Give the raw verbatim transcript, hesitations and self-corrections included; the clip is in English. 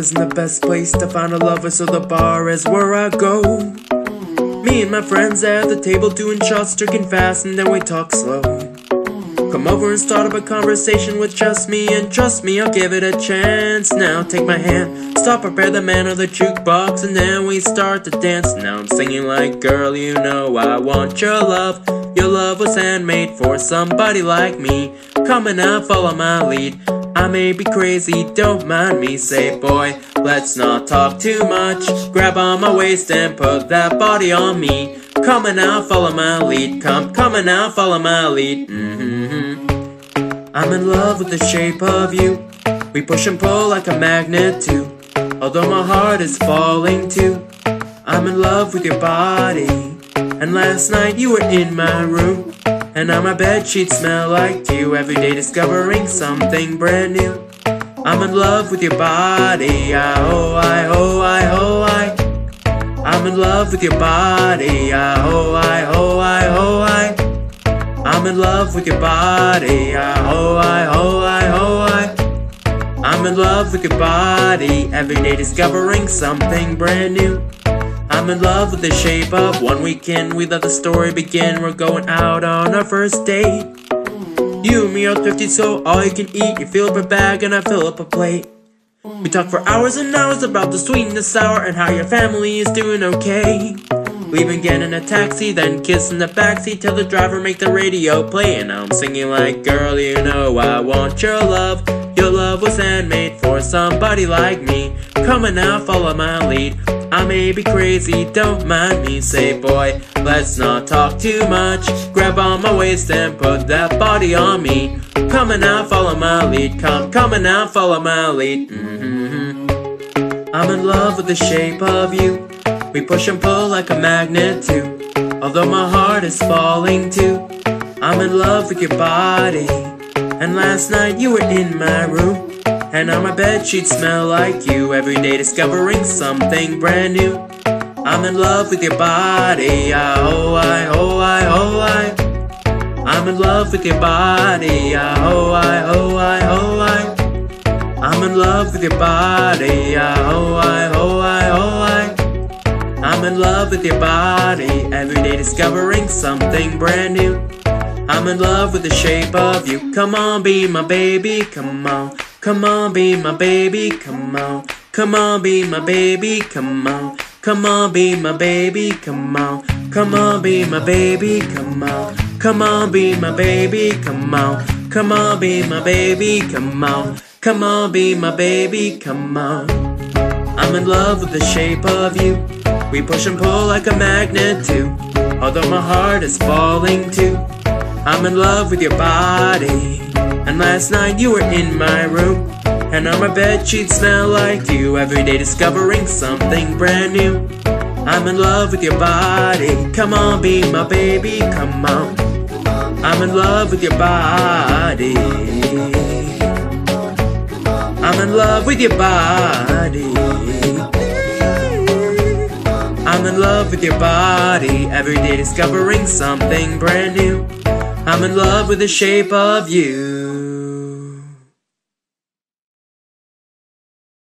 isn't the best place to find a lover, so the bar is where I go. Me and my friends at the table doing shots, drinking fast, and then we talk slow. Come over and start up a conversation with just me, and trust me, I'll give it a chance. Now take my hand, stop, prepare the man or the jukebox, and then we start to dance. Now I'm singing like, girl, you know I want your love. Your love was handmade for somebody like me. Come and now follow my lead. I may be crazy, don't mind me. Say, boy, let's not talk too much. Grab on my waist and put that body on me. Come and now follow my lead. Come, come and now follow my lead. Mm-hmm. I'm in love with the shape of you. We push and pull like a magnet too. Although my heart is falling too, I'm in love with your body. And last night you were in my room, and now my bedsheets smell like you. Every day discovering something brand new. I'm in love with your body. I-oh, I-oh, I-oh, I. I'm in love with your body. I-oh, I-oh, I-oh, I. I'm in love with your body. I-oh, I-oh, I-oh, I. I'm in love with your body. Every day discovering something brand new. I'm in love with the shape of one weekend. We let the story begin. We're going out on our first date. You and me are thrifty, so all you can eat. You fill up a bag and I fill up a plate. We talk for hours and hours about the sweet and the sour, and how your family is doing okay. Leave again in a taxi, then kiss in the backseat. Tell the driver make the radio play. And now I'm singing like, girl, you know I want your love. Your love was handmade for somebody like me. Come on now, follow my lead. I may be crazy, don't mind me. Say, boy, let's not talk too much. Grab on my waist and put that body on me. Come on now, follow my lead. Come, come on now, follow my lead. Mm-hmm. I'm in love with the shape of you. We push and pull like a magnet too. Although my heart is falling too, I'm in love with your body. And last night you were in my room, and now my bedsheets smell like you. Every day discovering something brand new. I'm in love with your body. I-oh, I-oh, I-oh, I. I'm in love with your body. I-oh, I-oh, I-oh, I. I'm in love with your body. I-oh, I-oh, I-oh, I. I'm in love with your body. Every day discovering something brand new. I'm in love with the shape of you. Come on, be my baby, come on. Come on, be my baby, come on. Come on, be my baby, come on. Come on, be my baby, come on. Come on, be my baby, come on. Come on, be my baby, come on. Come on, be my baby, come on. Come on, be my baby, come on. I'm in love with the shape of you. We push and pull like a magnet too. Although my heart is falling too, I'm in love with your body. And last night you were in my room, and now my bedsheets smell like you. Every day discovering something brand new. I'm in love with your body. Come on, be my baby, come on. I'm in love with your body. I'm in love with your body. I'm in love with your body. Every day discovering something brand new. I'm in love with the shape of you.